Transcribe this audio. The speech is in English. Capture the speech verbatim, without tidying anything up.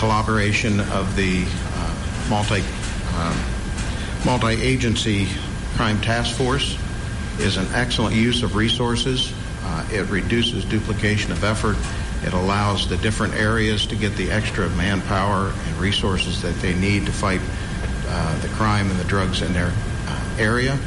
collaboration of the uh, multi, um, multi-agency crime task force is an excellent use of resources. Uh, it reduces duplication of effort. It allows the different areas to get the extra manpower and resources that they need to fight uh, the crime and the drugs in their uh, area.